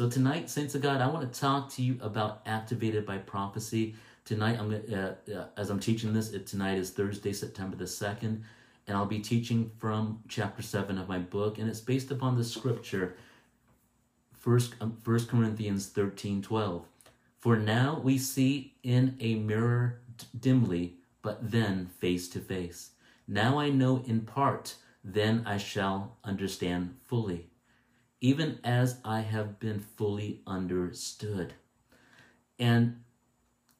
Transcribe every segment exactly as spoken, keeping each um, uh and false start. So tonight, Saints of God, I want to talk to you about Activated by Prophecy. Tonight, I'm gonna, uh, uh, as I'm teaching this, it, tonight is Thursday, September the second, and I'll be teaching from chapter seven of my book, and it's based upon the scripture, First, um, First Corinthians thirteen, twelve. For now we see in a mirror dimly, but then face to face. Now I know in part, then I shall understand fully, even as I have been fully understood. And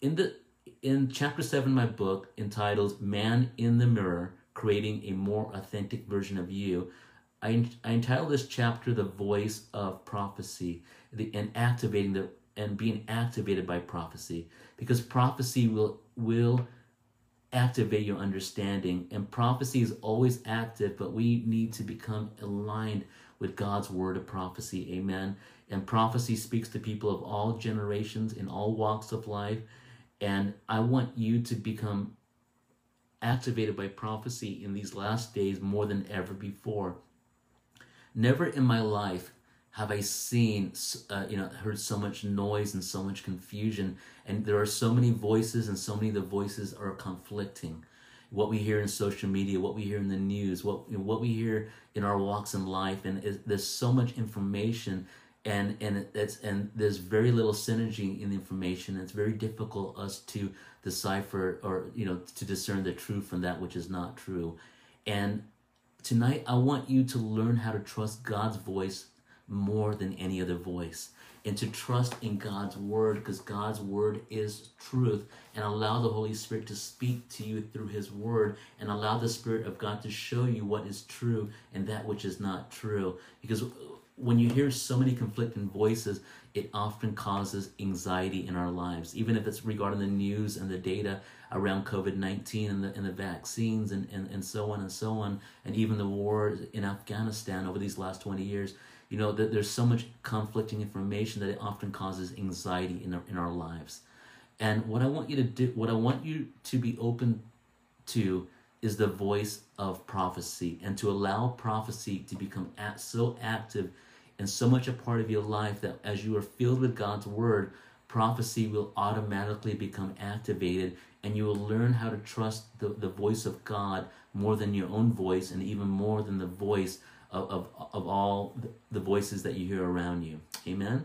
in the in chapter seven of my book, entitled Man in the Mirror, Creating a More Authentic Version of You, I, I entitled this chapter The Voice of Prophecy, the, and activating the and being activated by prophecy, because prophecy will will activate your understanding, and prophecy is always active, but we need to become aligned with God's word of prophecy. Amen. And prophecy speaks to people of all generations in all walks of life. And I want you to become activated by prophecy in these last days more than ever before. Never in my life have I seen, uh, you know, heard so much noise and so much confusion. And there are so many voices, and so many of the voices are conflicting. What we hear in social media, what we hear in the news, what what we hear in our walks in life, and it, there's so much information, and and it's and there's very little synergy in the information. It's very difficult for us to decipher, or you know, to discern the truth from that which is not true. And tonight, I want you to learn how to trust God's voice more than any other voice, and to trust in God's word, because God's word is truth, and allow the Holy Spirit to speak to you through his word, and allow the Spirit of God to show you what is true and that which is not true. Because when you hear so many conflicting voices, it often causes anxiety in our lives, even if it's regarding the news and the data around COVID nineteen and the, and the vaccines and, and, and so on and so on, and even the war in Afghanistan over these last twenty years. You know, that there's so much conflicting information that it often causes anxiety in our, in our lives. And what I want you to do, what I want you to be open to, is the voice of prophecy, and to allow prophecy to become at, so active and so much a part of your life that as you are filled with God's word, prophecy will automatically become activated, and you will learn how to trust the, the voice of God more than your own voice, and even more than the voice Of, of, of all the voices that you hear around you. Amen?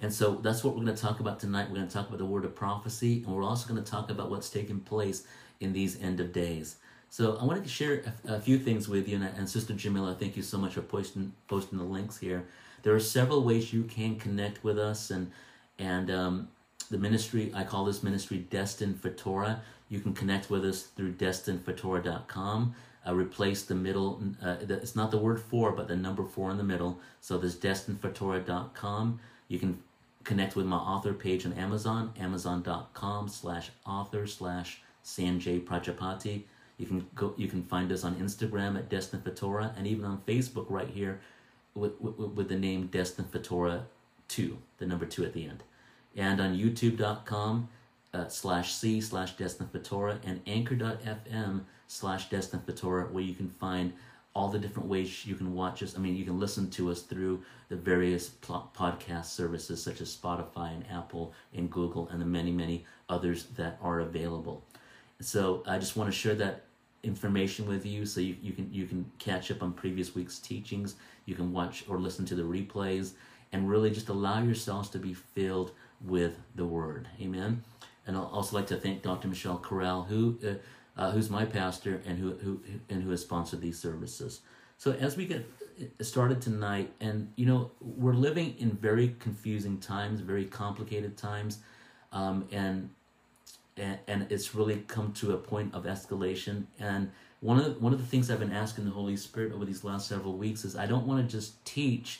And so that's what we're going to talk about tonight. We're going to talk about the word of prophecy, and we're also going to talk about what's taking place in these end of days. So I wanted to share a, a few things with you, and, and Sister Jamila, thank you so much for posting, posting the links here. There are several ways you can connect with us, and, and um, the ministry, I call this ministry Destined for Torah. You can connect with us through destined for torah dot com. Uh, replace the middle, uh, the, it's not the word four, but the number four in the middle. So there's destined for torah dot com. You can connect with my author page on Amazon, amazon.com slash author slash Sanjay Prajapati. You can go, you can find us on Instagram at Destined for Torah, and even on Facebook right here with, with, with the name Destined for Torah two, the number two at the end. And on youtube dot com Uh, slash C slash Destined for Torah, and anchor dot f m slash Destined for Torah, where you can find all the different ways you can watch us. I mean, you can listen to us through the various podcast services such as Spotify and Apple and Google, and the many, many others that are available. So I just want to share that information with you, so you, you can you can catch up on previous week's teachings. You can watch or listen to the replays, and really just allow yourselves to be filled with the word. Amen. And I'd also like to thank Doctor Michelle Corral, who, uh, uh, who's my pastor, and who, who and who has sponsored these services. So as we get started tonight, and you know, we're living in very confusing times, very complicated times, um, and, and and it's really come to a point of escalation. And one of the, one of the things I've been asking the Holy Spirit over these last several weeks is, I don't want to just teach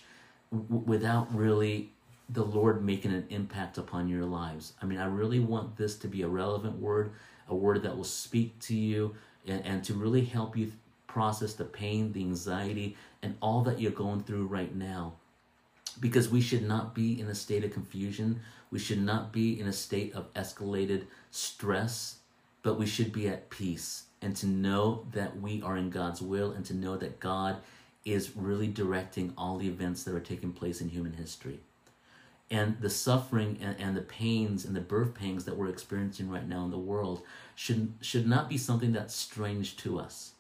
w- without really the Lord making an impact upon your lives. I mean, I really want this to be a relevant word, a word that will speak to you, and, and to really help you process the pain, the anxiety, and all that you're going through right now. Because we should not be in a state of confusion. We should not be in a state of escalated stress, but we should be at peace, and to know that we are in God's will, and to know that God is really directing all the events that are taking place in human history. And the suffering and, and the pains and the birth pangs that we're experiencing right now in the world should, should not be something that's strange to us.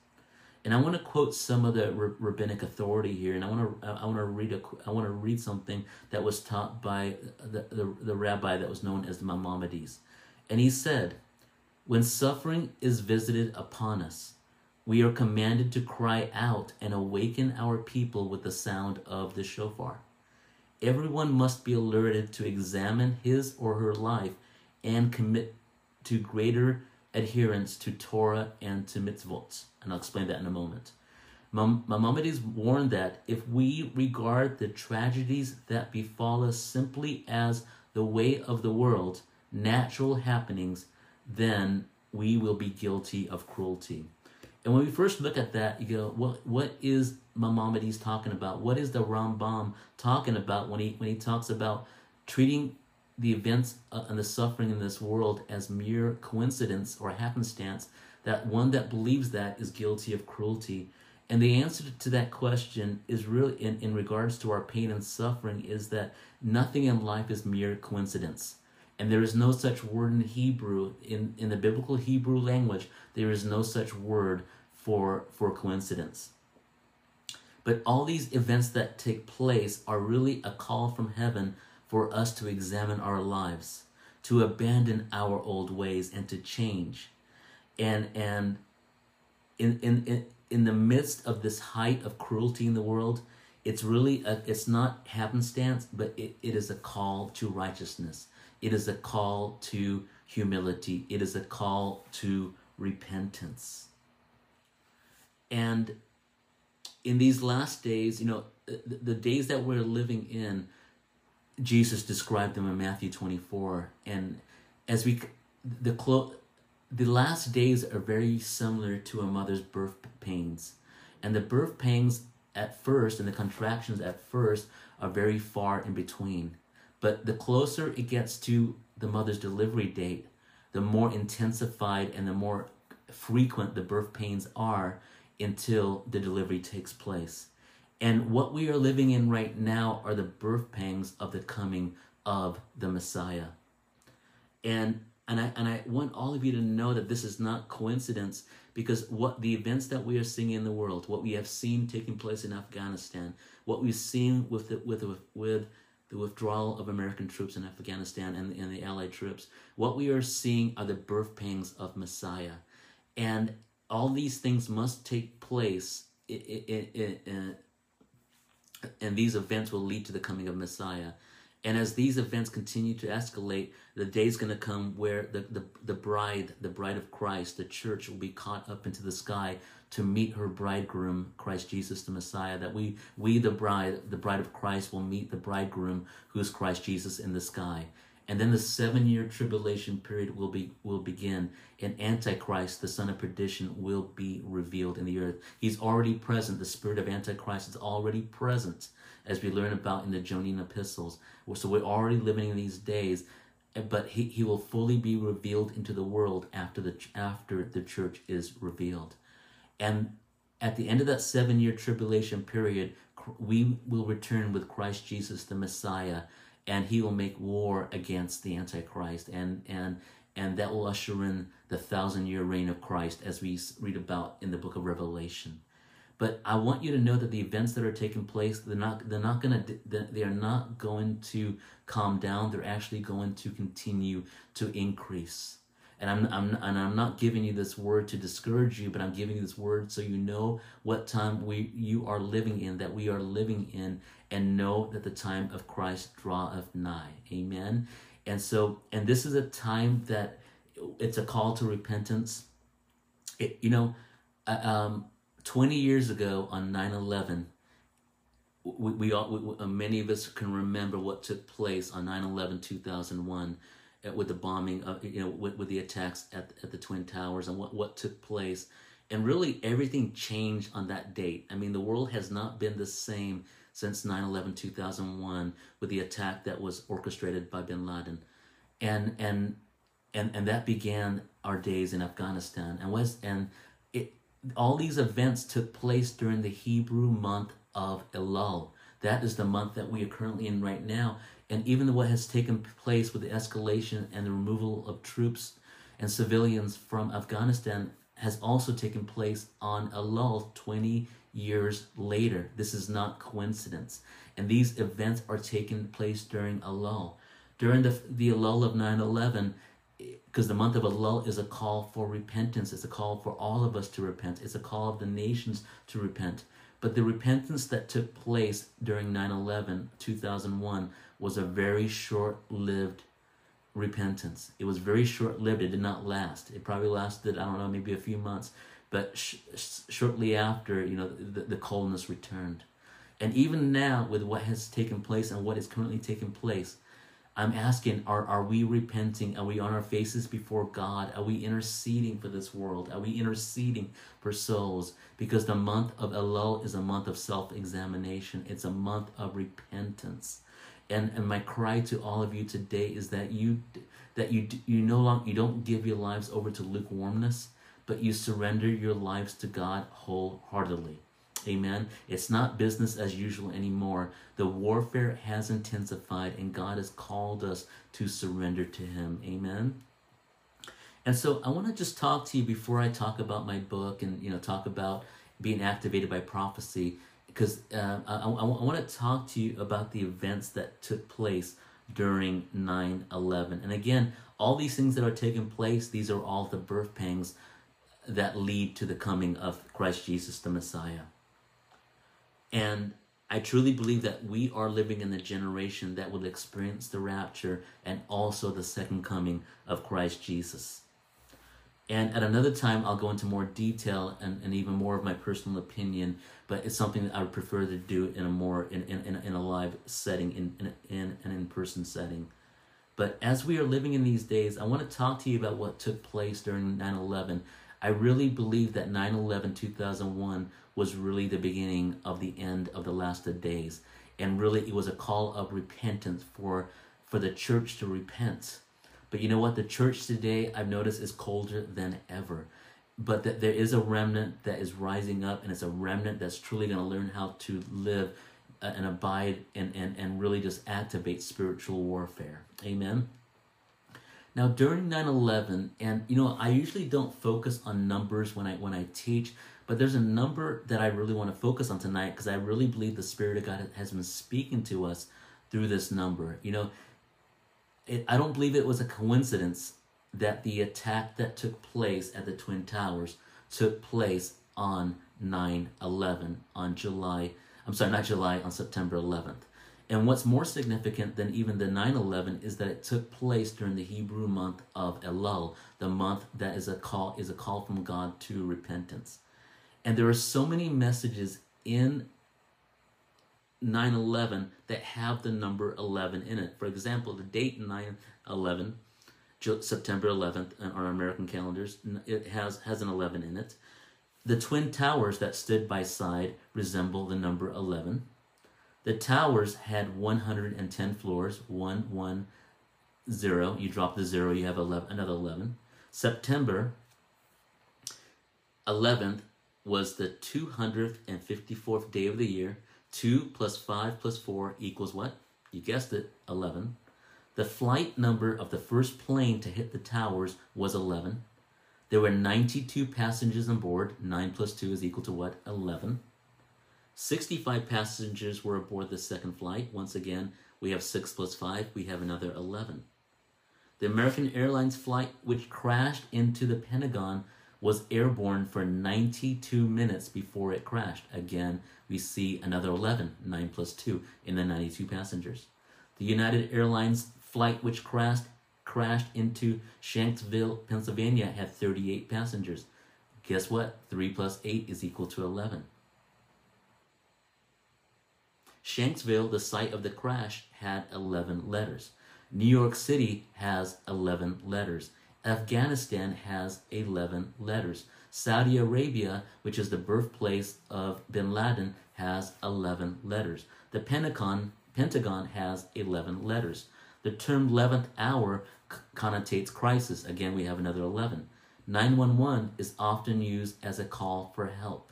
And I want to quote some of the rabbinic authority here, and I want to I want to read a I want to read something that was taught by the, the the rabbi that was known as the Maimonides, and he said, "When suffering is visited upon us, we are commanded to cry out and awaken our people with the sound of the shofar. Everyone must be alerted to examine his or her life and commit to greater adherence to Torah and to mitzvot." And I'll explain that in a moment. Maimonides warned that if we regard the tragedies that befall us simply as the way of the world, natural happenings, then we will be guilty of cruelty. And when we first look at that, you go, what, what is Maimonides talking about? What is the Rambam talking about when he, when he talks about treating the events and the suffering in this world as mere coincidence or happenstance, that one that believes that is guilty of cruelty? And the answer to that question is really, in, in regards to our pain and suffering, is that nothing in life is mere coincidence. And there is no such word in Hebrew, in, in the biblical Hebrew language, there is no such word for, for coincidence. But all these events that take place are really a call from heaven for us to examine our lives, to abandon our old ways, and to change. And and in in in the midst of this height of cruelty in the world, it's really a, it's not happenstance, but it, it is a call to righteousness. It is a call to humility. It is a call to repentance. And in these last days, you know, the, the days that we're living in, Jesus described them in Matthew twenty-four, and as we the clo- the last days are very similar to a mother's birth pains, and the birth pangs at first and the contractions at first are very far in between. But the closer it gets to the mother's delivery date, the more intensified and the more frequent the birth pains are until the delivery takes place. And what we are living in right now are the birth pangs of the coming of the Messiah. And and I and I want all of you to know that this is not coincidence, because what the events that we are seeing in the world, what we have seen taking place in Afghanistan, what we've seen with the, with the, with the withdrawal of American troops in Afghanistan and, and the Allied troops, what we are seeing are the birth pangs of Messiah. And all these things must take place in, in, in, in, and these events will lead to the coming of Messiah. And as these events continue to escalate, the day's going to come where the, the, the bride, the bride of Christ, the church, will be caught up into the sky to meet her bridegroom, Christ Jesus, the Messiah. That we, we the bride, the bride of Christ, will meet the bridegroom, who is Christ Jesus, in the sky. And then the seven-year tribulation period will be will begin, and Antichrist, the son of perdition, will be revealed in the earth. He's already present. The spirit of Antichrist is already present, as we learn about in the Johannine epistles. So we're already living in these days, but he, he will fully be revealed into the world after the after the church is revealed. And at the end of that seven-year tribulation period, we will return with Christ Jesus, the Messiah, and he will make war against the Antichrist, and and and that will usher in the thousand-year reign of Christ, as we read about in the book of Revelation. But I want you to know that the events that are taking place, they're not they're not gonna they are not going to calm down. They're actually going to continue to increase. And I'm, I'm and I'm not giving you this word to discourage you, but I'm giving you this word so you know what time we you are living in, that we are living in, and know that the time of Christ draweth nigh. Amen. And so, and this is a time that it's a call to repentance. It, you know, um, twenty years ago on nine eleven, we, we all we, many of us can remember what took place on nine eleven two thousand one. With the bombing, of, you know, with, with the attacks at, at the Twin Towers, and what, what took place. And really everything changed on that date. I mean, the world has not been the same since nine eleven two thousand one, with the attack that was orchestrated by Bin Laden. And and and, and that began our days in Afghanistan. And was, and it all these events took place during the Hebrew month of Elul. That is the month that we are currently in right now. And even what has taken place with the escalation and the removal of troops and civilians from Afghanistan has also taken place on Elul twenty years later. This is not coincidence. And these events are taking place during Elul. During the, the Elul of nine eleven, because the month of Elul is a call for repentance. It's a call for all of us to repent. It's a call of the nations to repent. But the repentance that took place during nine eleven two thousand one was a very short-lived repentance. It was very short-lived. It did not last. It probably lasted, I don't know, maybe a few months. But sh sh shortly after, you know, the, the coldness returned. And even now, with what has taken place and what is currently taking place, I'm asking, are, are we repenting? Are we on our faces before God? Are we interceding for this world? Are we interceding for souls? Because the month of Elul is a month of self-examination. It's a month of repentance. And, and my cry to all of you today is that you that you you no longer you don't give your lives over to lukewarmness, but you surrender your lives to God wholeheartedly. Amen. It's not business as usual anymore. The warfare has intensified, and God has called us to surrender to Him. Amen. And so I want to just talk to you before I talk about my book and, you know, talk about being activated by prophecy, because uh, I, I, I want to talk to you about the events that took place during nine eleven. And again, all these things that are taking place, these are all the birth pangs that lead to the coming of Christ Jesus, the Messiah. And I truly believe that we are living in the generation that will experience the rapture and also the second coming of Christ Jesus. And at another time, I'll go into more detail and, and even more of my personal opinion, but it's something that I would prefer to do in a more, in, in, in a live setting, in, in, in an in-person setting. But as we are living in these days, I want to talk to you about what took place during nine eleven. I really believe that nine eleven two thousand one was really the beginning of the end of the last of days. And really, it was a call of repentance for, for the church to repent. But you know what? The church today, I've noticed, is colder than ever. But that there is a remnant that is rising up, and it's a remnant that's truly going to learn how to live and abide and, and, and really just activate spiritual warfare. Amen? Now, during nine eleven, and you know, I usually don't focus on numbers when I when I teach, but there's a number that I really want to focus on tonight, because I really believe the Spirit of God has been speaking to us through this number. You know, it, I don't believe it was a coincidence that the attack that took place at the Twin Towers took place on nine eleven, on July, I'm sorry, not July, on September eleventh. And what's more significant than even the nine eleven is that it took place during the Hebrew month of Elul, the month that is a call is a call from God to repentance. And there are so many messages in nine eleven that have the number eleven in it. For example, the date nine eleven, September eleventh, on our American calendars, it has, has an eleven in it. The Twin Towers that stood by side resemble the number eleven. The towers had one hundred ten floors, one, one, zero. You drop the zero, you have eleven, another eleven. September eleventh was the two hundred fifty-fourth day of the year. two plus five plus four equals what? You guessed it, eleven. The flight number of the first plane to hit the towers was eleven. There were ninety-two passengers on board. nine plus two is equal to what? eleven. sixty-five passengers were aboard the second flight. Once again, we have six plus five, we have another eleven. The American Airlines flight, which crashed into the Pentagon, was airborne for ninety-two minutes before it crashed. Again, we see another eleven, nine plus two, in the ninety-two passengers. The United Airlines flight, which crashed, crashed into Shanksville, Pennsylvania, had thirty-eight passengers. Guess what? three plus eight is equal to eleven. Shanksville, the site of the crash, had eleven letters. New York City has eleven letters. Afghanistan has eleven letters. Saudi Arabia, which is the birthplace of Bin Laden, has eleven letters. The Pentagon, Pentagon has eleven letters. The term eleventh hour connotates crisis. Again, we have another eleven. nine one one is often used as a call for help.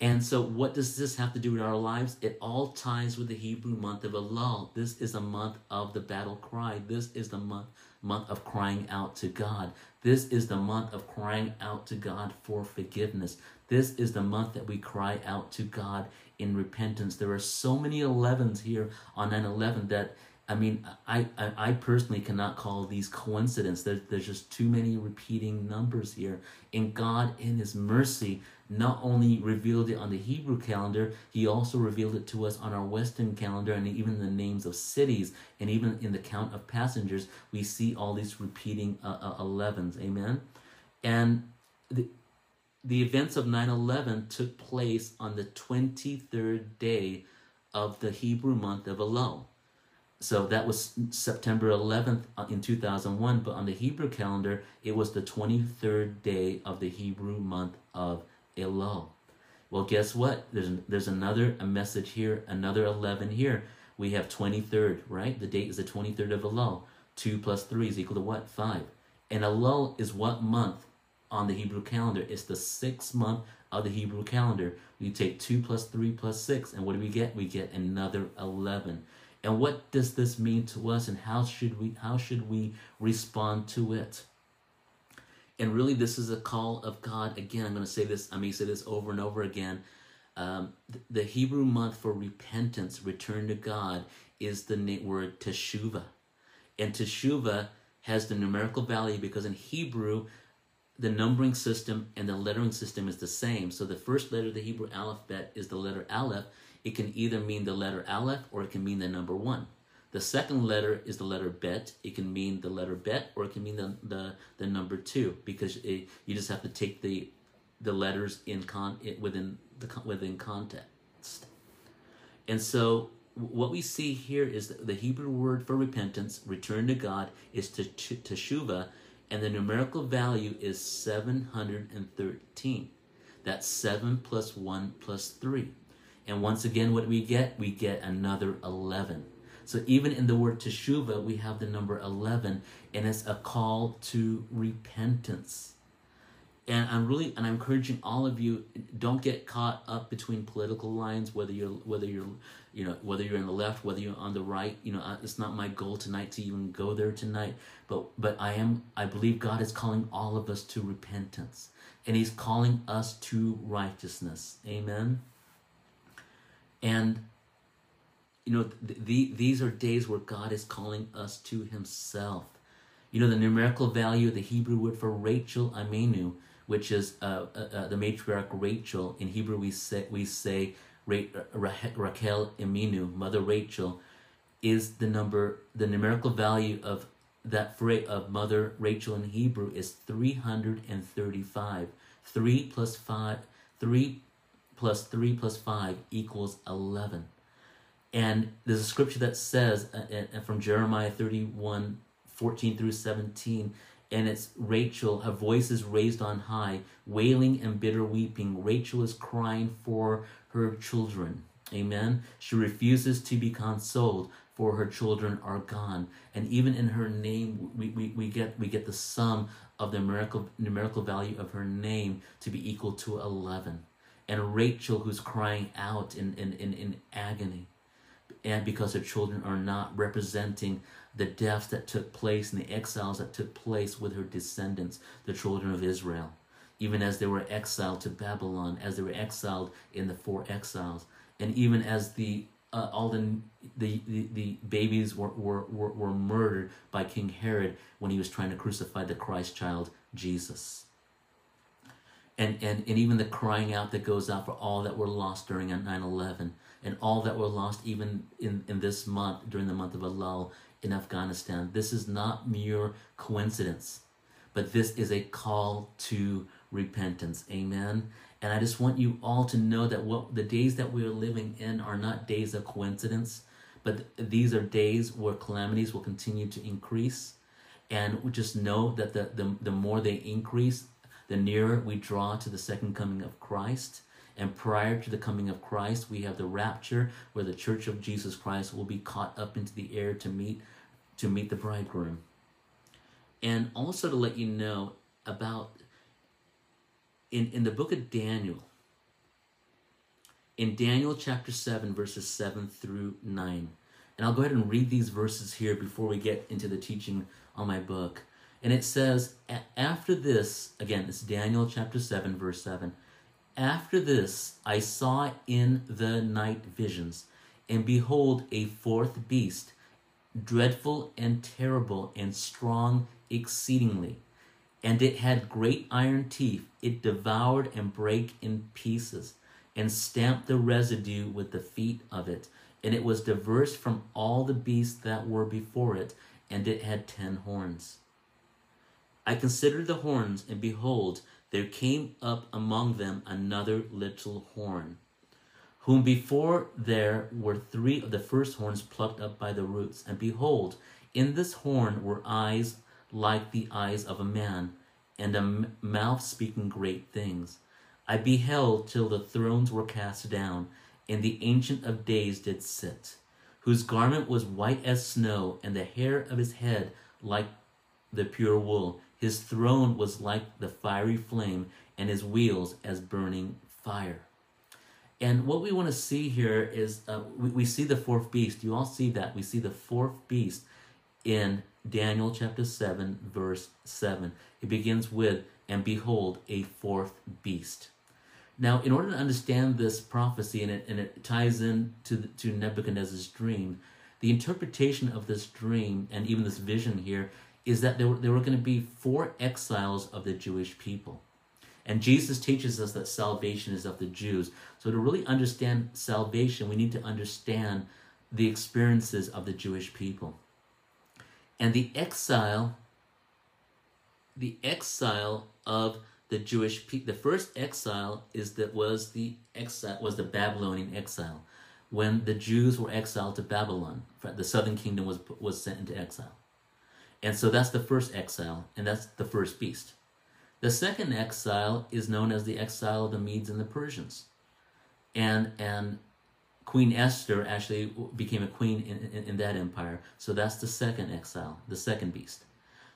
And so what does this have to do with our lives? It all ties with the Hebrew month of Elul. This is a month of the battle cry. This is the month, month of crying out to God. This is the month of crying out to God for forgiveness. This is the month that we cry out to God in repentance. There are so many elevens here on nine eleven that, I mean, I, I, I personally cannot call these coincidence. There, there's just too many repeating numbers here. And God, in His mercy, not only revealed it on the Hebrew calendar, He also revealed it to us on our Western calendar, and even the names of cities, and even in the count of passengers, we see all these repeating uh, uh, elevens, amen? And the, the events of nine eleven took place on the twenty-third day of the Hebrew month of Elul. So that was September eleventh in two thousand one, but on the Hebrew calendar, it was the twenty-third day of the Hebrew month of Elul. Well, guess what? There's there's another a message here, another eleven here. We have twenty-third, right? The date is the twenty-third of Elul. Two plus three is equal to what? Five. And Elul is what month on the Hebrew calendar? It's the sixth month of the Hebrew calendar. We take two plus three plus six, and what do we get? We get another eleven. And what does this mean to us, and how should we how should we respond to it? And really, this is a call of God. Again, I'm going to say this, I may say this over and over again. Um, the Hebrew month for repentance, return to God, is the word teshuvah. And teshuvah has the numerical value because in Hebrew, the numbering system and the lettering system is the same. So the first letter of the Hebrew alphabet is the letter Aleph. It can either mean the letter Aleph or it can mean the number one. The second letter is the letter bet. It can mean the letter bet, or it can mean the, the, the number two, because it, you just have to take the the letters in con it within the within context. And so what we see here is the Hebrew word for repentance, return to God, is to teshuvah, and the numerical value is seven hundred thirteen. That's seven plus one plus three. And once again, what do we get? We get another eleven. So even in the word teshuvah, we have the number eleven, and it's a call to repentance. And I'm really, and I'm encouraging all of you, don't get caught up between political lines, whether you're, whether you're, you know, whether you're on the left, whether you're on the right. You know, it's not my goal tonight to even go there tonight. But, but I am, I believe God is calling all of us to repentance, and He's calling us to righteousness. Amen. And you know, th the, these are days where God is calling us to Himself. You know, the numerical value of the Hebrew word for Rachel, Amenu, which is uh, uh, uh, the matriarch Rachel. In Hebrew, we say, we say Ra Ra Rachel Amenu, Mother Rachel, is the number, the numerical value of that phrase of Mother Rachel in Hebrew is three hundred thirty-five. Three plus five, three plus three plus five equals eleven. And there's a scripture that says, uh, uh, from Jeremiah thirty-one, fourteen through seventeen, and it's Rachel, her voice is raised on high, wailing and bitter weeping. Rachel is crying for her children. Amen. She refuses to be consoled, for her children are gone. And even in her name, we, we, we, get, we get the sum of the numerical, numerical value of her name to be equal to eleven. And Rachel, who's crying out in, in, in, in agony, and because her children are not, representing the deaths that took place and the exiles that took place with her descendants, the children of Israel, even as they were exiled to Babylon, as they were exiled in the four exiles, and even as the uh, all the the, the the babies were were were were murdered by King Herod when he was trying to crucify the Christ child Jesus. And, and, and even the crying out that goes out for all that were lost during nine eleven, and all that were lost even in, in this month, during the month of Elul in Afghanistan. This is not mere coincidence, but this is a call to repentance. Amen. And I just want you all to know that what the days that we are living in are not days of coincidence, but these are days where calamities will continue to increase. And just know that the, the, the more they increase, the nearer we draw to the second coming of Christ. And prior to the coming of Christ, we have the rapture, where the church of Jesus Christ will be caught up into the air to meet to meet the bridegroom. and also to let you know about in, in the book of Daniel, in Daniel chapter seven, verses seven through nine. And I'll go ahead and read these verses here before we get into the teaching on my book. And it says, after this, again, it's Daniel chapter seven, verse seven. After this, I saw in the night visions, and behold, a fourth beast, dreadful and terrible and strong exceedingly. And it had great iron teeth. It devoured and brake in pieces, and stamped the residue with the feet of it. And it was diverse from all the beasts that were before it, and it had ten horns. I considered the horns, and behold, there came up among them another little horn, whom before there were three of the first horns plucked up by the roots. And behold, in this horn were eyes like the eyes of a man, and a mouth speaking great things. I beheld till the thrones were cast down, and the Ancient of Days did sit, whose garment was white as snow, and the hair of his head like the pure wool. His throne was like the fiery flame, and his wheels as burning fire. And what we want to see here is, uh, we, we see the fourth beast. You all see that. We see the fourth beast in Daniel chapter seven, verse seven. It begins with, and behold, a fourth beast. Now, in order to understand this prophecy, and it, and it ties in to, the, to Nebuchadnezzar's dream, the interpretation of this dream, and even this vision here, is that there were, there were going to be four exiles of the Jewish people. And Jesus teaches us that salvation is of the Jews. So to really understand salvation, we need to understand the experiences of the Jewish people. And the exile, the exile of the Jewish people, the first exile is that was the exile was the Babylonian exile, when the Jews were exiled to Babylon. The southern kingdom was was sent into exile. And so that's the first exile, and that's the first beast. The second exile is known as the exile of the Medes and the Persians. And, and Queen Esther actually became a queen in, in, in that empire. So that's the second exile, the second beast.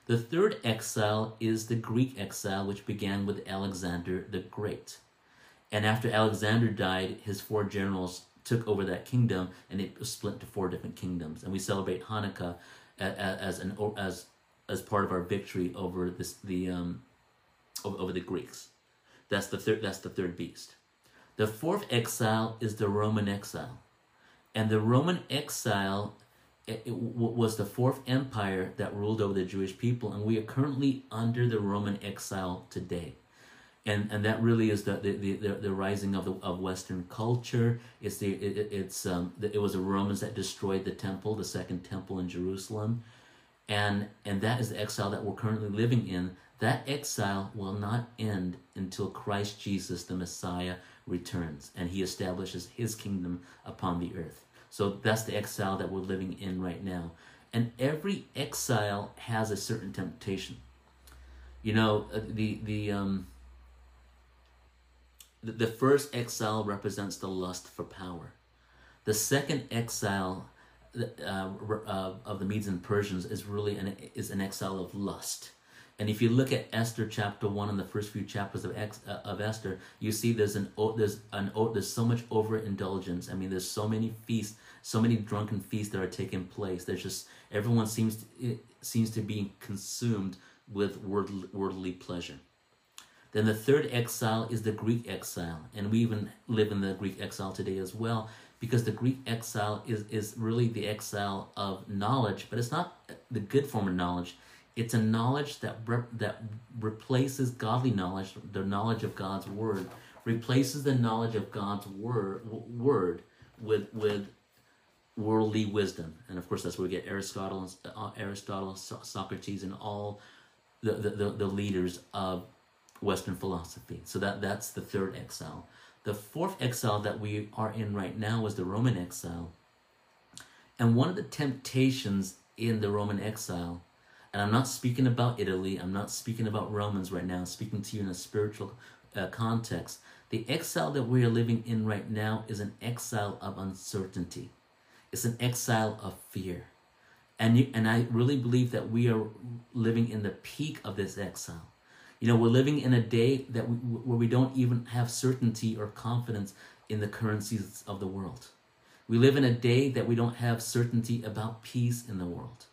The third exile is the Greek exile, which began with Alexander the Great. And after Alexander died, his four generals took over that kingdom, and it was split into four different kingdoms. And we celebrate Hanukkah as an as as part of our victory over this the um over, over the Greeks. That's the third that's the third beast. The fourth exile is the Roman exile, and the Roman exile it, it was the fourth empire that ruled over the Jewish people, and we are currently under the Roman exile today, and and that really is the the the, the rising of the of Western culture. It's the it, it's um it was the Romans that destroyed the temple, the second temple in Jerusalem, and and that is the exile that we're currently living in. That exile will not end until Christ Jesus, the Messiah, returns and he establishes his kingdom upon the earth. So that's the exile that we're living in right now, and every exile has a certain temptation. You know, the the um. The first exile represents the lust for power. The second exile uh, of the Medes and Persians is really an, is an exile of lust. And if you look at Esther chapter one and the first few chapters of ex, uh, of Esther, you see there's an there's an there's so much overindulgence. I mean, there's so many feasts, so many drunken feasts that are taking place. There's just everyone seems to, it seems to be consumed with word, worldly pleasure. Then the third exile is the Greek exile, and we even live in the Greek exile today as well, because the Greek exile is, is really the exile of knowledge, but it's not the good form of knowledge. It's a knowledge that, re that replaces godly knowledge, the knowledge of God's word, replaces the knowledge of God's word, word with, with worldly wisdom. And of course, that's where we get Aristotle, Aristotle so Socrates, and all the, the, the, the leaders of Western philosophy. So that that's the third exile. The fourth exile that we are in right now is the Roman exile. And one of the temptations in the Roman exile, and I'm not speaking about Italy, I'm not speaking about Romans right now, I'm speaking to you in a spiritual uh, context. The exile that we are living in right now is an exile of uncertainty. It's an exile of fear. And you, and I really believe that we are living in the peak of this exile. You know, we're living in a day that we, where we don't even have certainty or confidence in the currencies of the world. We live in a day that we don't have certainty about peace in the world.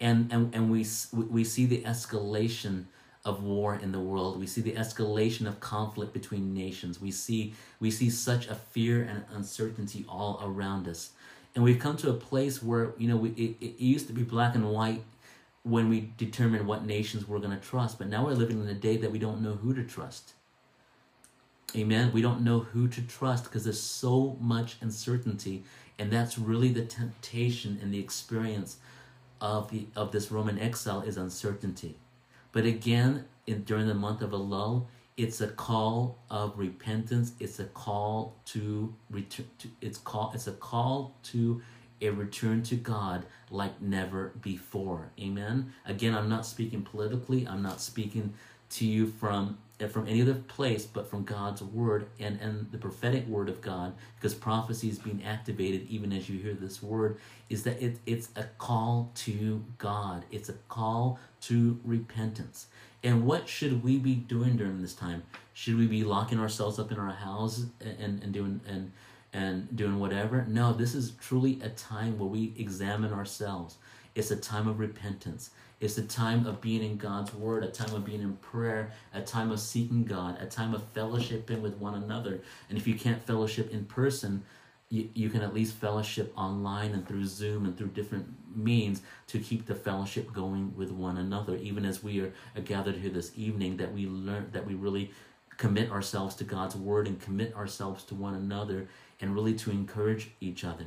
And, and, and we, we see the escalation of war in the world. We see the escalation of conflict between nations. We see, we see such a fear and uncertainty all around us. And we've come to a place where, you know, we, it, it used to be black and white when we determined what nations we're going to trust. But now we're living in a day that we don't know who to trust. Amen. We don't know who to trust because there's so much uncertainty. And that's really the temptation and the experience of the of this Roman exile is uncertainty. But again, in, during the month of Elul, it's a call of repentance. It's a call to return. To, it's call. It's a call to a return to God like never before. Amen. Again, I'm not speaking politically. I'm not speaking to you from from any other place, but from God's word and and the prophetic word of God, because prophecy is being activated even as you hear this word. Is that it? It's a call to God. It's a call to repentance. And what should we be doing during this time? Should we be locking ourselves up in our house and, and doing and and doing whatever? No, this is truly a time where we examine ourselves. It's a time of repentance. It's a time of being in God's word, a time of being in prayer, a time of seeking God, a time of fellowshipping with one another. And if you can't fellowship in person, you, you can at least fellowship online and through Zoom and through different means to keep the fellowship going with one another. Even as we are gathered here this evening, that we learn, that we really commit ourselves to God's word and commit ourselves to one another and really to encourage each other.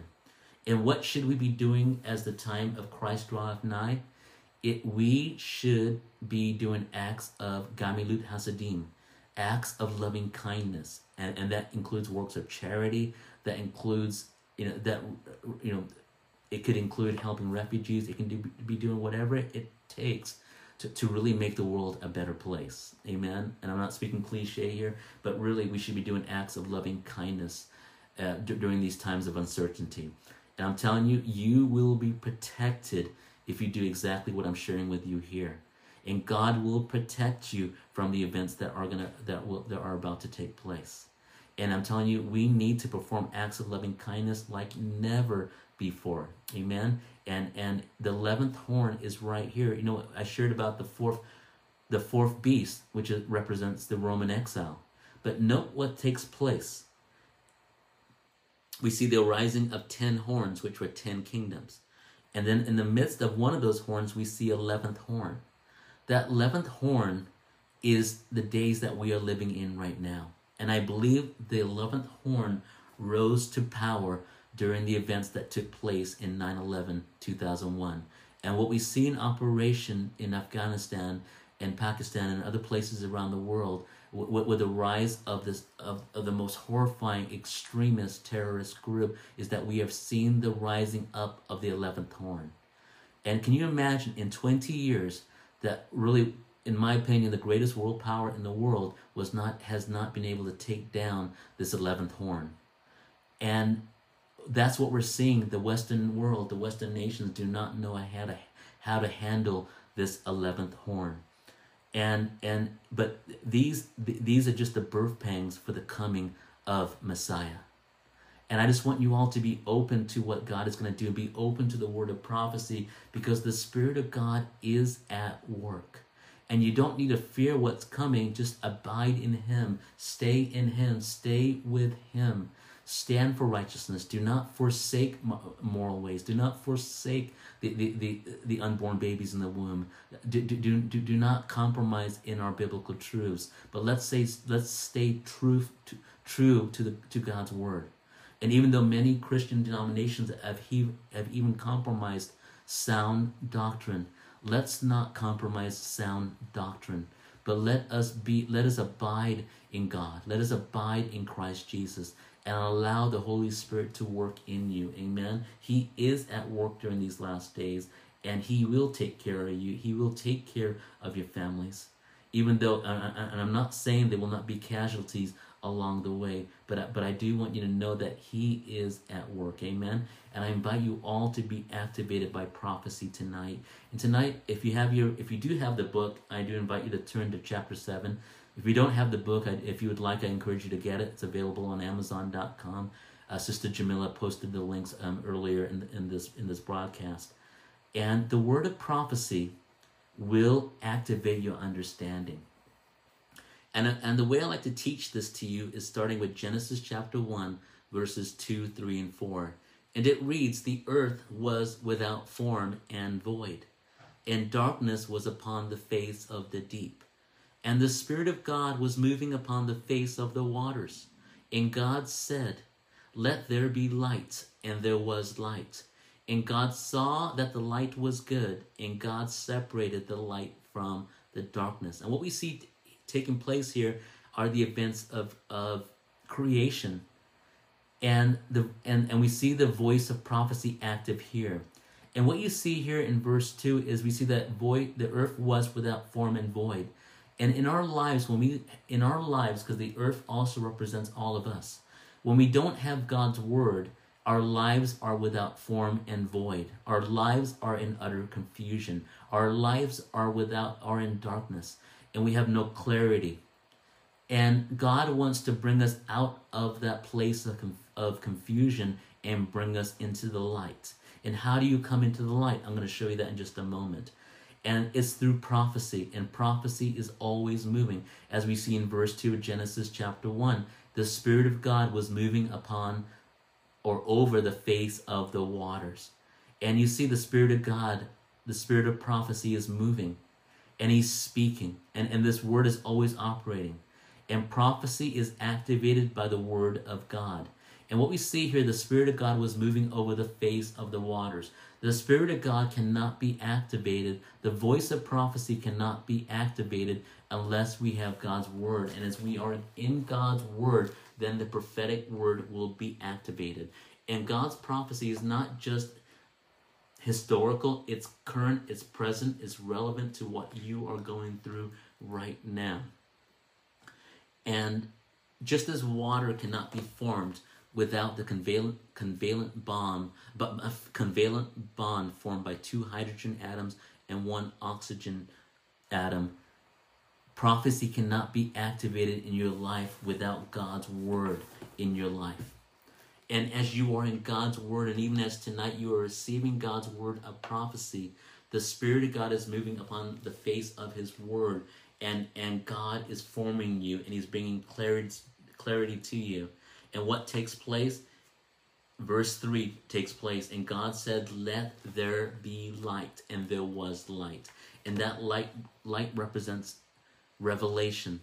And what should we be doing as the time of Christ draweth nigh? It, we should be doing acts of Gamilut Hasadim, acts of loving kindness, and, and that includes works of charity. That includes, you know, that you know, it could include helping refugees. It can do, be doing whatever it takes to, to really make the world a better place. Amen. And I'm not speaking cliche here, but really we should be doing acts of loving kindness uh, d- during these times of uncertainty. And I'm telling you, you will be protected if you do exactly what I'm sharing with you here. And God will protect you from the events that are gonna that will that are about to take place. And I'm telling you, we need to perform acts of loving kindness like never before. Amen. And and the eleventh horn is right here. You know, I shared about the fourth the fourth beast, which represents the Roman exile. But note what takes place. We see the rising of ten horns, which were ten kingdoms. And then in the midst of one of those horns, we see eleventh horn. That eleventh horn is the days that we are living in right now. And I believe the eleventh horn rose to power during the events that took place in nine eleven two thousand one. And what we see in operation in Afghanistan and Pakistan and other places around the world with the rise of this of, of the most horrifying extremist terrorist group is that we have seen the rising up of the eleventh horn. And can you imagine in twenty years that really, in my opinion, the greatest world power in the world was not has not been able to take down this eleventh horn? And that's what we're seeing. The Western world, the Western nations do not know how to how to handle this eleventh horn. And and but these these are just the birth pangs for the coming of Messiah. And I just want you all to be open to what God is going to do. Be open to the word of prophecy, because the Spirit of God is at work. And you don't need to fear what's coming. Just abide in Him. Stay in Him. Stay with Him. Stand for righteousness. Do not forsake moral ways. Do not forsake the the, the, the unborn babies in the womb. Do, do, do, do not compromise in our biblical truths. But let's say let's stay true to, true to the to God's word. And even though many Christian denominations have he, have even compromised sound doctrine, let's not compromise sound doctrine. But let us be let us abide in God. Let us abide in Christ Jesus. And allow the Holy Spirit to work in you. Amen. He is at work during these last days. And He will take care of you. He will take care of your families. Even though, and I'm not saying there will not be casualties along the way. But, but I do want you to know that he is at work. Amen. And I invite you all to be activated by prophecy tonight. And tonight, if you have your, if you do have the book, I do invite you to turn to chapter seven. If you don't have the book, I, if you would like, I encourage you to get it. It's available on Amazon dot com. Uh, Sister Jamila posted the links um, earlier in, in this in this broadcast. And the word of prophecy will activate your understanding. And, and the way I like to teach this to you is starting with Genesis chapter one, verses two, three, and four. And it reads, "The earth was without form and void, and darkness was upon the face of the deep. And the Spirit of God was moving upon the face of the waters. And God said, let there be light, and there was light. And God saw that the light was good, and God separated the light from the darkness." And what we see t- taking place here are the events of, of creation. And, the, and, and we see the voice of prophecy active here. And what you see here in verse two is we see that void, the earth was without form and void. And in our lives, when we in our lives, because the earth also represents all of us, when we don't have God's word, our lives are without form and void. Our lives are in utter confusion. Our lives are without are in darkness, and we have no clarity. And God wants to bring us out of that place of, of confusion and bring us into the light. And how do you come into the light? I'm going to show you that in just a moment. And it's through prophecy, and prophecy is always moving. As we see in verse two of Genesis chapter one, the Spirit of God was moving upon or over the face of the waters. And you see the Spirit of God, the Spirit of prophecy is moving, and he's speaking, and, and this word is always operating. And prophecy is activated by the word of God. And what we see here, the Spirit of God was moving over the face of the waters. The Spirit of God cannot be activated. The voice of prophecy cannot be activated unless we have God's word. And as we are in God's word, then the prophetic word will be activated. And God's prophecy is not just historical. It's current, it's present, it's relevant to what you are going through right now. And just as water cannot be formed without the covalent, covalent bond, but a covalent bond formed by two hydrogen atoms and one oxygen atom, prophecy cannot be activated in your life without God's word in your life. And as you are in God's word, and even as tonight you are receiving God's word of prophecy, the Spirit of God is moving upon the face of his word, and, and God is forming you, and he's bringing clarity, clarity to you. And what takes place? Verse three takes place. And God said, let there be light. And there was light. And that light light represents revelation.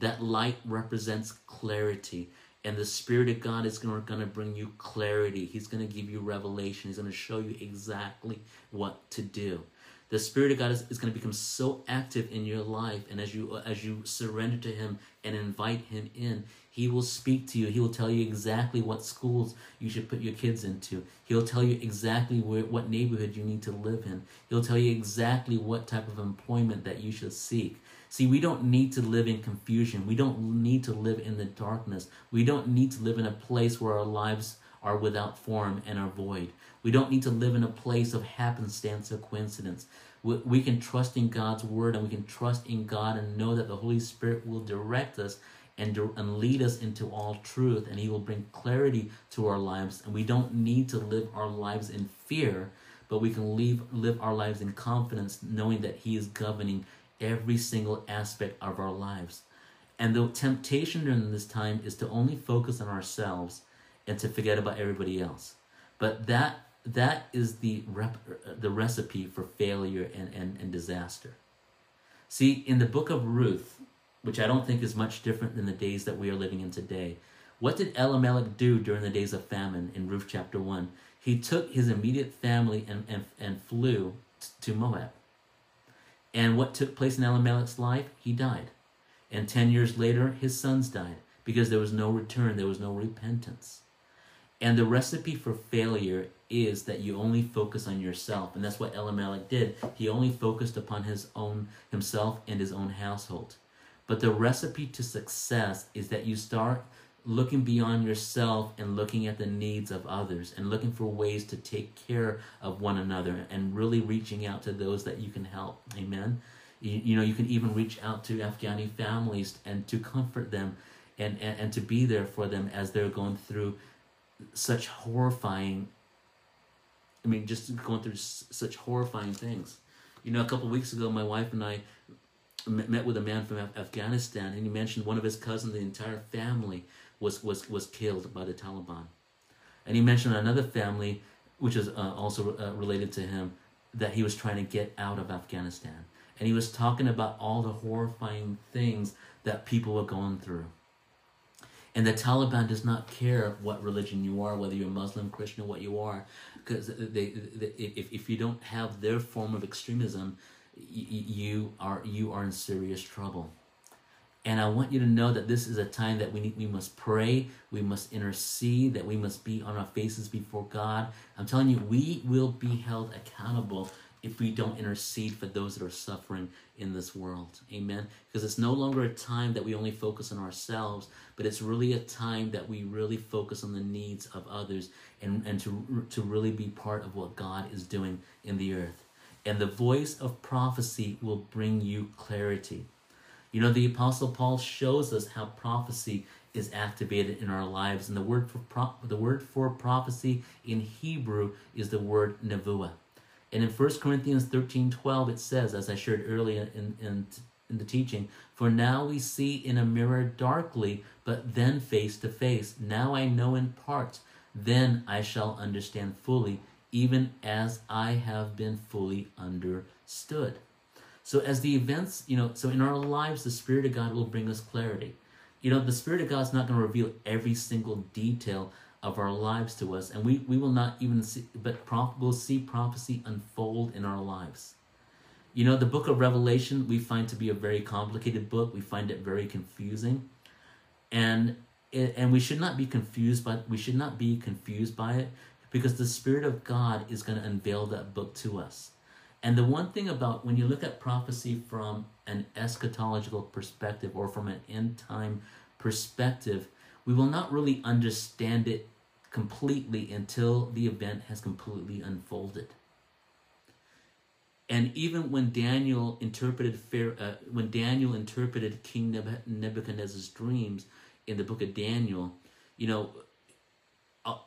That light represents clarity. And the Spirit of God is going to bring you clarity. He's going to give you revelation. He's going to show you exactly what to do. The Spirit of God is, is going to become so active in your life. And as you as you surrender to him and invite him in, he will speak to you. He will tell you exactly what schools you should put your kids into. He'll tell you exactly where, what neighborhood you need to live in. He'll tell you exactly what type of employment that you should seek. See, we don't need to live in confusion. We don't need to live in the darkness. We don't need to live in a place where our lives are without form and are void. We don't need to live in a place of happenstance or coincidence. We, we can trust in God's word, and we can trust in God and know that the Holy Spirit will direct us and, and lead us into all truth, and he will bring clarity to our lives. And we don't need to live our lives in fear, but we can leave, live our lives in confidence, knowing that he is governing every single aspect of our lives. And the temptation during this time is to only focus on ourselves and to forget about everybody else. But that that is the rep, the recipe for failure and, and, and disaster. See, in the book of Ruth, which I don't think is much different than the days that we are living in today, what did Elimelech do during the days of famine in Ruth chapter one? He took his immediate family and, and, and flew to Moab. And what took place in Elimelech's life? He died. And ten years later, his sons died because there was no return, there was no repentance. And the recipe for failure is that you only focus on yourself. And that's what Elimelech did. He only focused upon his own himself and his own household. But the recipe to success is that you start looking beyond yourself and looking at the needs of others and looking for ways to take care of one another and really reaching out to those that you can help. Amen. You, you know, you can even reach out to Afghani families and to comfort them and, and, and to be there for them as they're going through such horrifying, I mean, just going through s- such horrifying things. You know, a couple of weeks ago, my wife and I met with a man from Af- Afghanistan, and he mentioned one of his cousins, the entire family was, was, was killed by the Taliban. And he mentioned another family, which is uh, also uh, related to him, that he was trying to get out of Afghanistan. And he was talking about all the horrifying things that people were going through. And the Taliban does not care what religion you are, whether you're Muslim, Christian, or what you are, because they, they, if if you don't have their form of extremism, y- you are you are in serious trouble. And I want you to know that this is a time that we need, we must pray, we must intercede, that we must be on our faces before God. I'm telling you, we will be held accountable if we don't intercede for those that are suffering in this world. Amen. Because it's no longer a time that we only focus on ourselves, but it's really a time that we really focus on the needs of others and, and to, to really be part of what God is doing in the earth. And the voice of prophecy will bring you clarity. You know, the Apostle Paul shows us how prophecy is activated in our lives. And the word for pro- the word for prophecy in Hebrew is the word nevuah. And in First Corinthians thirteen twelve, it says, as I shared earlier in, in, in the teaching, for now we see in a mirror darkly, but then face to face. Now I know in part, then I shall understand fully, even as I have been fully understood. So as the events, you know, so in our lives, the Spirit of God will bring us clarity. You know, the Spirit of God is not going to reveal every single detail of our lives to us, and we, we will not even see, but prof, we'll see prophecy unfold in our lives. You know, the book of Revelation we find to be a very complicated book. We find it very confusing, and and we should not be confused by we should not be confused by it, because the Spirit of God is going to unveil that book to us. And the one thing about when you look at prophecy from an eschatological perspective or from an end time perspective, we will not really understand it completely until the event has completely unfolded. And even when Daniel interpreted uh, when Daniel interpreted King Nebuchadnezzar's dreams in the book of Daniel, you know,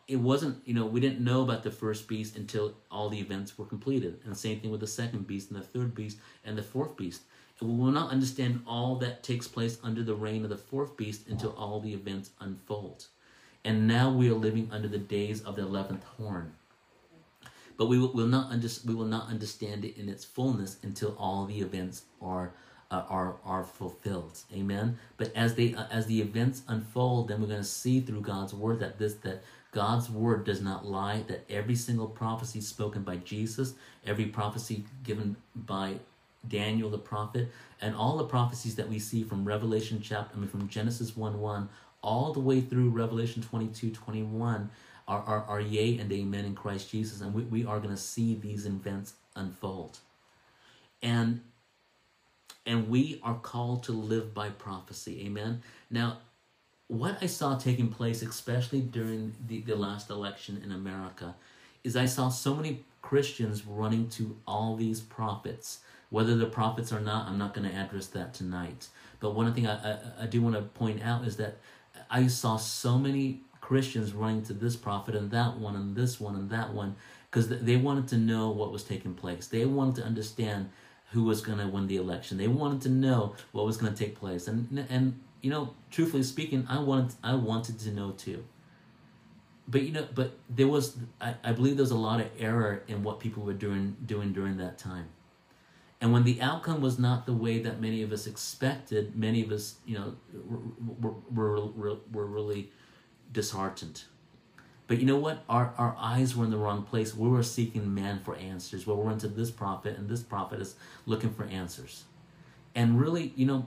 it wasn't, you know, we didn't know about the first beast until all the events were completed. And the same thing with the second beast and the third beast and the fourth beast. We will not understand all that takes place under the reign of the fourth beast until all the events unfold. And now we are living under the days of the eleventh horn. But we will, will not under, we will not understand it in its fullness until all the events are uh, are are fulfilled. Amen. But as they uh, as the events unfold, then we're going to see through God's word that this that God's word does not lie. That every single prophecy spoken by Jesus, every prophecy given by Daniel the prophet, and all the prophecies that we see from Revelation chapter, I mean from Genesis one one, all the way through Revelation twenty-two twenty-one are, are, are yea and amen in Christ Jesus. And we, we are going to see these events unfold. And, and we are called to live by prophecy. Amen. Now, what I saw taking place, especially during the, the last election in America, is I saw so many Christians running to all these prophets. Whether the prophets or not, I'm not going to address that tonight. But one thing I, I, I do want to point out is that I saw so many Christians running to this prophet and that one and this one and that one because they wanted to know what was taking place. They wanted to understand who was going to win the election. They wanted to know what was going to take place. And and you know, truthfully speaking, I wanted I wanted to know too. But you know, but there was I, I believe there was a lot of error in what people were doing doing during that time. And when the outcome was not the way that many of us expected, many of us, you know, were were, were, were really disheartened. But you know what? Our our eyes were in the wrong place. We were seeking man for answers. Well, we went to this prophet, and this prophet is looking for answers. And really, you know,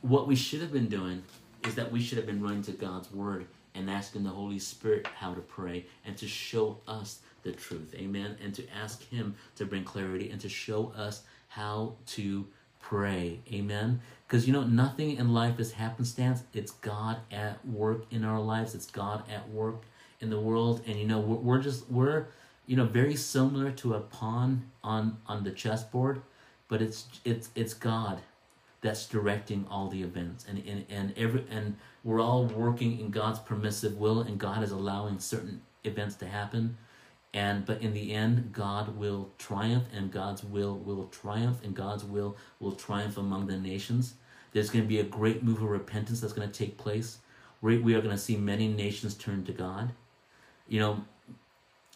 what we should have been doing is that we should have been running to God's word and asking the Holy Spirit how to pray and to show us the truth. Amen. And to ask him to bring clarity and to show us how to pray. Amen? Because, you know, nothing in life is happenstance. It's God at work in our lives. It's God at work in the world. And, you know, we're, we're just, we're, you know, very similar to a pawn on, on the chessboard. But it's it's it's God that's directing all the events, and, and and every and we're all working in God's permissive will, and God is allowing certain events to happen, and but in the end, God will triumph, and God's will will triumph, and God's will will triumph among the nations. There's going to be a great move of repentance that's going to take place. We we are going to see many nations turn to God, you know.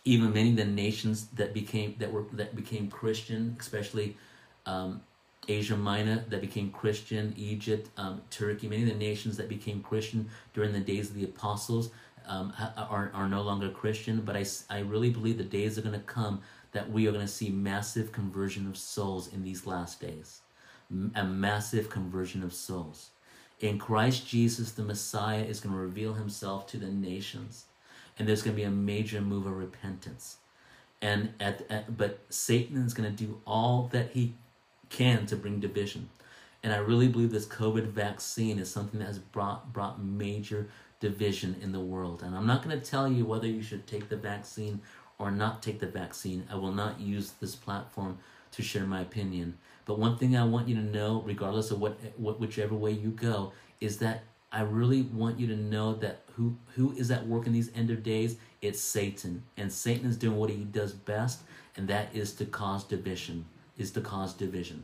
Even many of the nations that became that were that became Christian, especially. Um, Asia Minor that became Christian, Egypt, um, Turkey, many of the nations that became Christian during the days of the apostles um, are, are no longer Christian. But I, I really believe the days are going to come that we are going to see massive conversion of souls in these last days. A massive conversion of souls. In Christ Jesus, the Messiah is going to reveal himself to the nations. And there's going to be a major move of repentance. And at, at but Satan is going to do all that he can to bring division, and I really believe this COVID vaccine is something that has brought brought major division in the world. And I'm not going to tell you whether you should take the vaccine or not take the vaccine. I will not use this platform to share my opinion. But one thing I want you to know, regardless of what, what whichever way you go, is that I really want you to know that who who is at work in these end of days? It's Satan, and Satan is doing what he does best, and that is to cause division. is to cause division.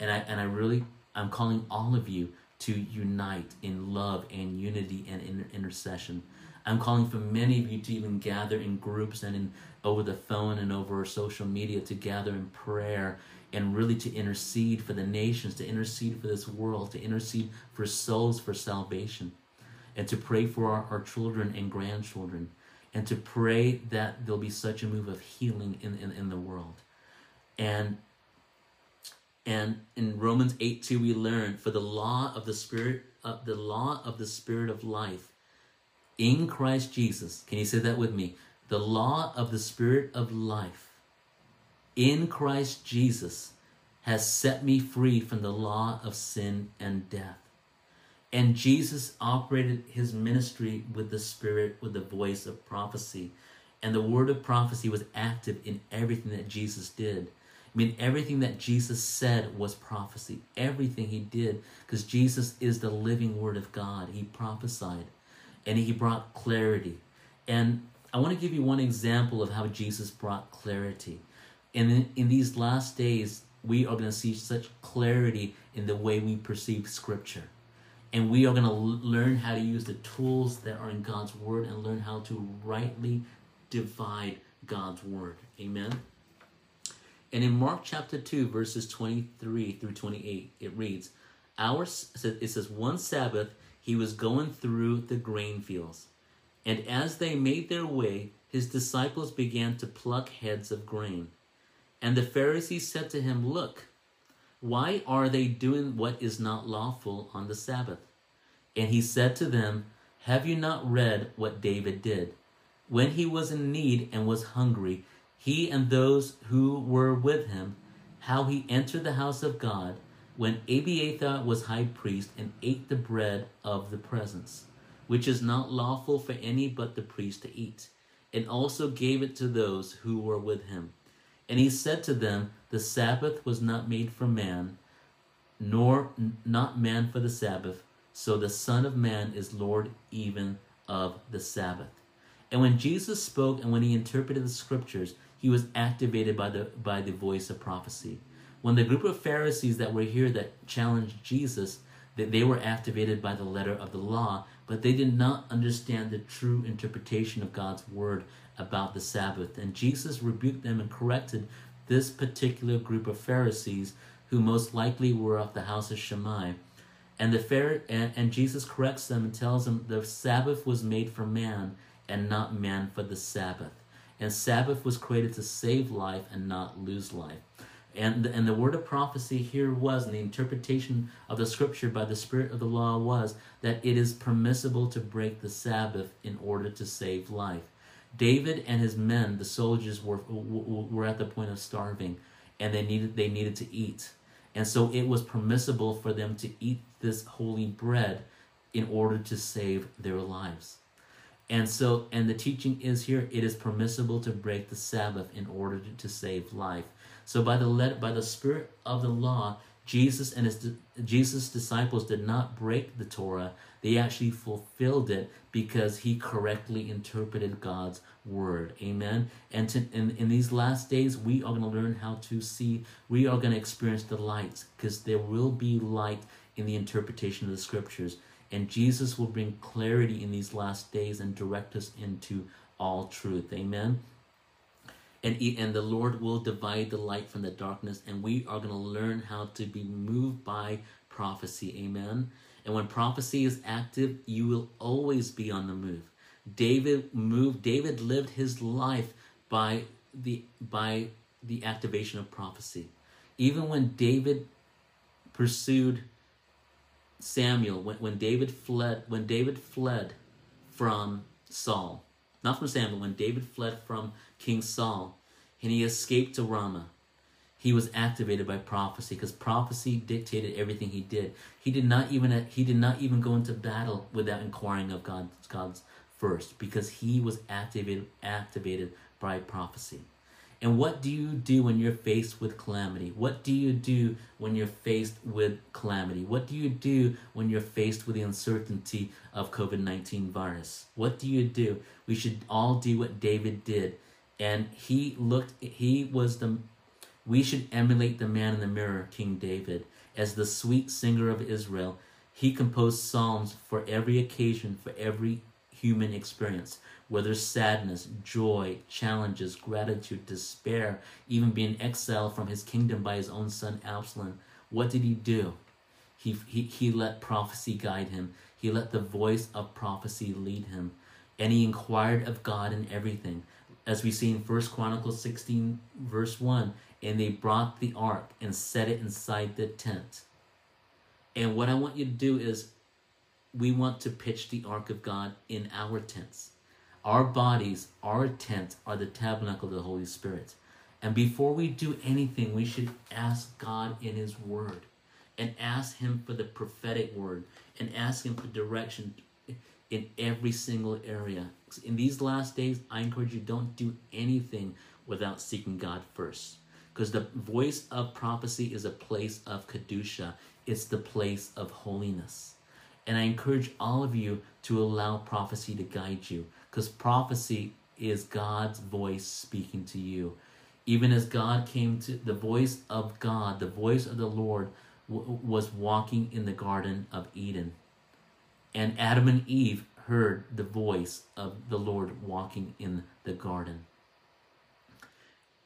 And I and I really, I'm calling all of you to unite in love and unity and in intercession. I'm calling for many of you to even gather in groups and in over the phone and over social media to gather in prayer and really to intercede for the nations, to intercede for this world, to intercede for souls for salvation, and to pray for our, our children and grandchildren, and to pray that there'll be such a move of healing in, in, in the world. And And in Romans eight two we learn, for the law of the spirit of the law of the spirit of life in Christ Jesus. Can you say that with me? The law of the spirit of life in Christ Jesus has set me free from the law of sin and death. And Jesus operated his ministry with the spirit, with the voice of prophecy. And the word of prophecy was active in everything that Jesus did. I mean, everything that Jesus said was prophecy. Everything he did, because Jesus is the living word of God. He prophesied, and he brought clarity. And I want to give you one example of how Jesus brought clarity. And in, in these last days, we are going to see such clarity in the way we perceive Scripture. And we are going to learn how to use the tools that are in God's word and learn how to rightly divide God's word. Amen? And in Mark chapter two, verses twenty-three through twenty-eight, it reads, "Our," it says, "one Sabbath he was going through the grain fields, and as they made their way, his disciples began to pluck heads of grain. And the Pharisees said to him, 'Look, why are they doing what is not lawful on the Sabbath?' And he said to them, 'Have you not read what David did when he was in need and was hungry, he and those who were with him, how he entered the house of God when Abiathar was high priest and ate the bread of the presence, which is not lawful for any but the priest to eat, and also gave it to those who were with him. And he said to them, the Sabbath was not made for man, nor not man for the Sabbath, so the Son of Man is Lord even of the Sabbath.' And when Jesus spoke and when he interpreted the Scriptures, he was activated by the by the voice of prophecy." When the group of Pharisees that were here that challenged Jesus, that they were activated by the letter of the law, but they did not understand the true interpretation of God's word about the Sabbath. And Jesus rebuked them and corrected this particular group of Pharisees, who most likely were of the house of Shammai. And the Phar- and, and Jesus corrects them and tells them the Sabbath was made for man and not man for the Sabbath. And Sabbath was created to save life and not lose life. And the, and the word of prophecy here was, and the interpretation of the Scripture by the Spirit of the law was, that it is permissible to break the Sabbath in order to save life. David and his men, the soldiers, were were at the point of starving, and they needed they needed to eat. And so it was permissible for them to eat this holy bread in order to save their lives. And so, and the teaching is here, it is permissible to break the Sabbath in order to, to save life. So by the let by the spirit of the law, Jesus and his Jesus' disciples did not break the Torah. They actually fulfilled it because he correctly interpreted God's word. Amen. And to, in, in these last days, we are going to learn how to see. We are going to experience the light, because there will be light in the interpretation of the scriptures. And Jesus will bring clarity in these last days and direct us into all truth. Amen. And, and the Lord will divide the light from the darkness, and we are going to learn how to be moved by prophecy. Amen. And when prophecy is active, you will always be on the move. David moved. David lived his life by the by the activation of prophecy. Even when David pursued Samuel, when, when David fled, when David fled from Saul. Not from Samuel, when David fled from King Saul and he escaped to Ramah, he was activated by prophecy, because prophecy dictated everything he did. He did not even he did not even go into battle without inquiring of God God's first, because he was activated activated by prophecy. And what do you do when you're faced with calamity? What do you do when you're faced with calamity? What do you do when you're faced with the uncertainty of COVID nineteen virus? What do you do? We should all do what David did. And he looked, he was the, we should emulate the man in the mirror, King David, as the sweet singer of Israel. He composed psalms for every occasion, for every human experience, whether sadness, joy, challenges, gratitude, despair, even being exiled from his kingdom by his own son Absalom. What did he do? He, he, he let prophecy guide him. He let the voice of prophecy lead him. And he inquired of God in everything. As we see in First Chronicles sixteen, verse one, and they brought the ark and set it inside the tent. And what I want you to do is, we want to pitch the ark of God in our tents. Our bodies, our tents, are the tabernacle of the Holy Spirit. And before we do anything, we should ask God in his word, and ask him for the prophetic word, and ask him for direction in every single area. In these last days, I encourage you, don't do anything without seeking God first, because the voice of prophecy is a place of Kedusha. It's the place of holiness. And I encourage all of you to allow prophecy to guide you, because prophecy is God's voice speaking to you. Even as God came to the voice of God, the voice of the Lord w- was walking in the Garden of Eden. And Adam and Eve heard the voice of the Lord walking in the garden.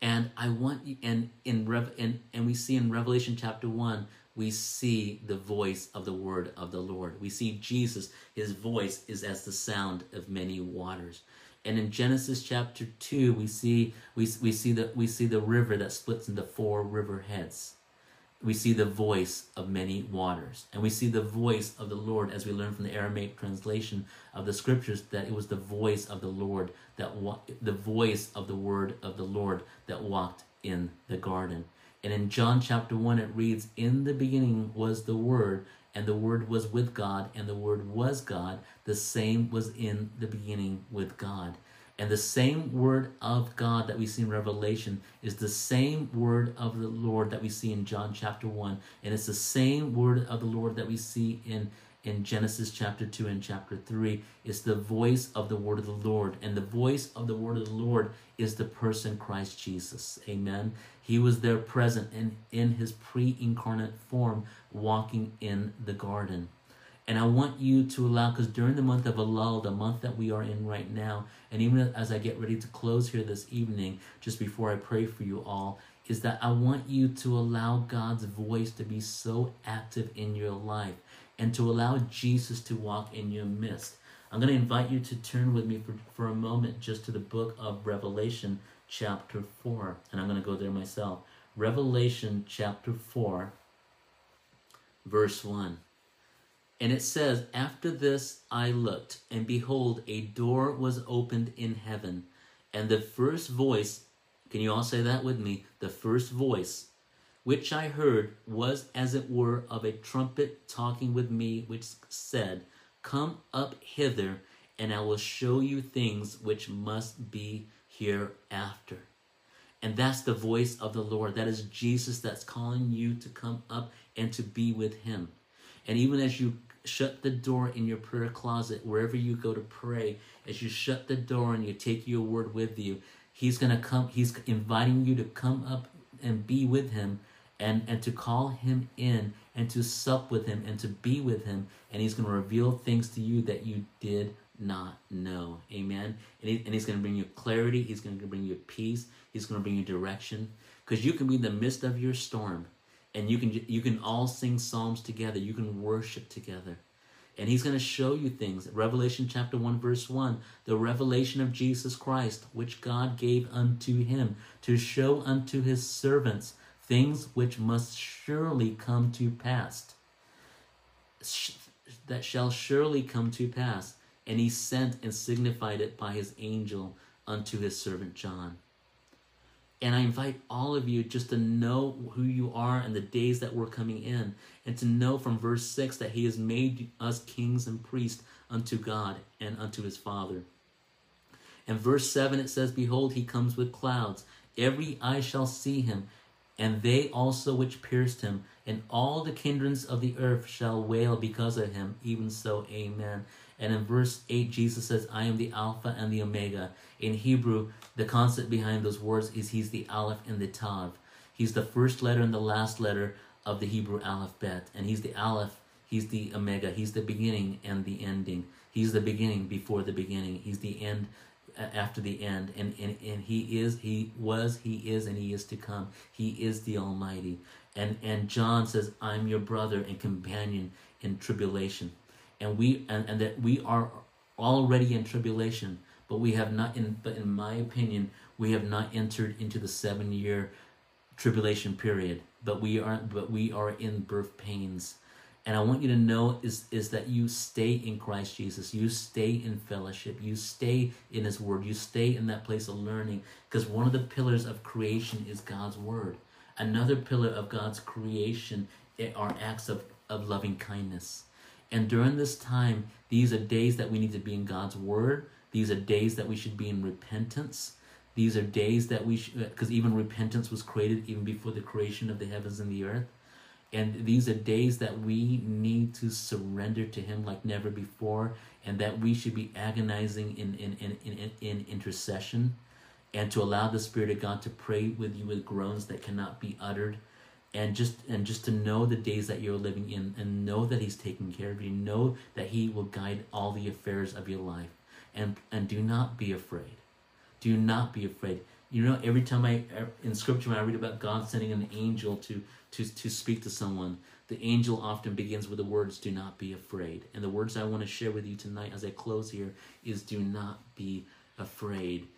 And I want you, and in Rev, and, and we see in Revelation chapter one, we see the voice of the word of the Lord. We see Jesus, his voice is as the sound of many waters. And in Genesis chapter two, we see we we see the we see the river that splits into four river heads. We see the voice of many waters. And we see the voice of the Lord, as we learn from the Aramaic translation of the scriptures, that it was the voice of the Lord that wa- the voice of the word of the Lord that walked in the garden. And in John chapter one, it reads, "In the beginning was the Word, and the Word was with God, and the Word was God. The same was in the beginning with God." And the same Word of God that we see in Revelation is the same Word of the Lord that we see in John chapter one. And it's the same Word of the Lord that we see in, in Genesis chapter two and chapter three. It's the voice of the Word of the Lord. And the voice of the Word of the Lord is the person Christ Jesus. Amen. He was there present in, in his pre-incarnate form, walking in the garden. And I want you to allow, because during the month of Elul, the month that we are in right now, and even as I get ready to close here this evening, just before I pray for you all, is that I want you to allow God's voice to be so active in your life, and to allow Jesus to walk in your midst. I'm going to invite you to turn with me for, for a moment just to the book of Revelation chapter four. And I'm going to go there myself. Revelation chapter four, verse one. And it says, "After this I looked, and behold, a door was opened in heaven. And the first voice," can you all say that with me? The first voice which I heard was as it were of a trumpet talking with me, which said, Come up hither, and I will show you things which must be hereafter. And that's the voice of the Lord. That is Jesus that's calling you to come up and to be with him. And even as you shut the door in your prayer closet, wherever you go to pray, as you shut the door and you take your word with you, he's going to come, he's inviting you to come up and be with him, and, and to call him in, and to sup with him, and to be with him. And he's going to reveal things to you that you did not know. Amen. And, he, and he's going to bring you clarity. He's going to bring you peace. He's going to bring you direction, because you can be in the midst of your storm, and you can you can all sing psalms together. You can worship together, and he's going to show you things. Revelation chapter one verse one, the revelation of Jesus Christ, which God gave unto him to show unto his servants things which must surely come to pass. That shall surely come to pass. And he sent and signified it by his angel unto his servant John. And I invite all of you just to know who you are and the days that we're coming in, and to know from verse six that he has made us kings and priests unto God and unto his Father. And verse seven, it says, Behold, he comes with clouds. Every eye shall see him, and they also which pierced him, and all the kindreds of the earth shall wail because of him. Even so, amen. And in verse eight, Jesus says, I am the Alpha and the Omega. In Hebrew, the concept behind those words is he's the Aleph and the Tav. He's the first letter and the last letter of the Hebrew alphabet. And he's the Aleph, he's the Omega. He's the beginning and the ending. He's the beginning before the beginning. He's the end after the end. And, and, and he is, he was, he is, and he is to come. He is the Almighty. And, and John says, I'm your brother and companion in tribulation. And we and, and that we are already in tribulation, but we have not. In, but in my opinion, we have not entered into the seven-year tribulation period. But we are. But we are in birth pains. And I want you to know is is that you stay in Christ Jesus. You stay in fellowship. You stay in His Word. You stay in that place of learning, because one of the pillars of creation is God's Word. Another pillar of God's creation are acts of of loving kindness. And during this time, these are days that we need to be in God's Word. These are days that we should be in repentance. These are days that we should, because even repentance was created even before the creation of the heavens and the earth. And these are days that we need to surrender to Him like never before, and that we should be agonizing in, in, in, in, in intercession, and to allow the Spirit of God to pray with you with groans that cannot be uttered. And just and just to know the days that you're living in, and know that He's taking care of you. Know that He will guide all the affairs of your life. And and do not be afraid. Do not be afraid. You know, every time I, in Scripture, when I read about God sending an angel to, to, to speak to someone, the angel often begins with the words, do not be afraid. And the words I want to share with you tonight as I close here is, do not be afraid.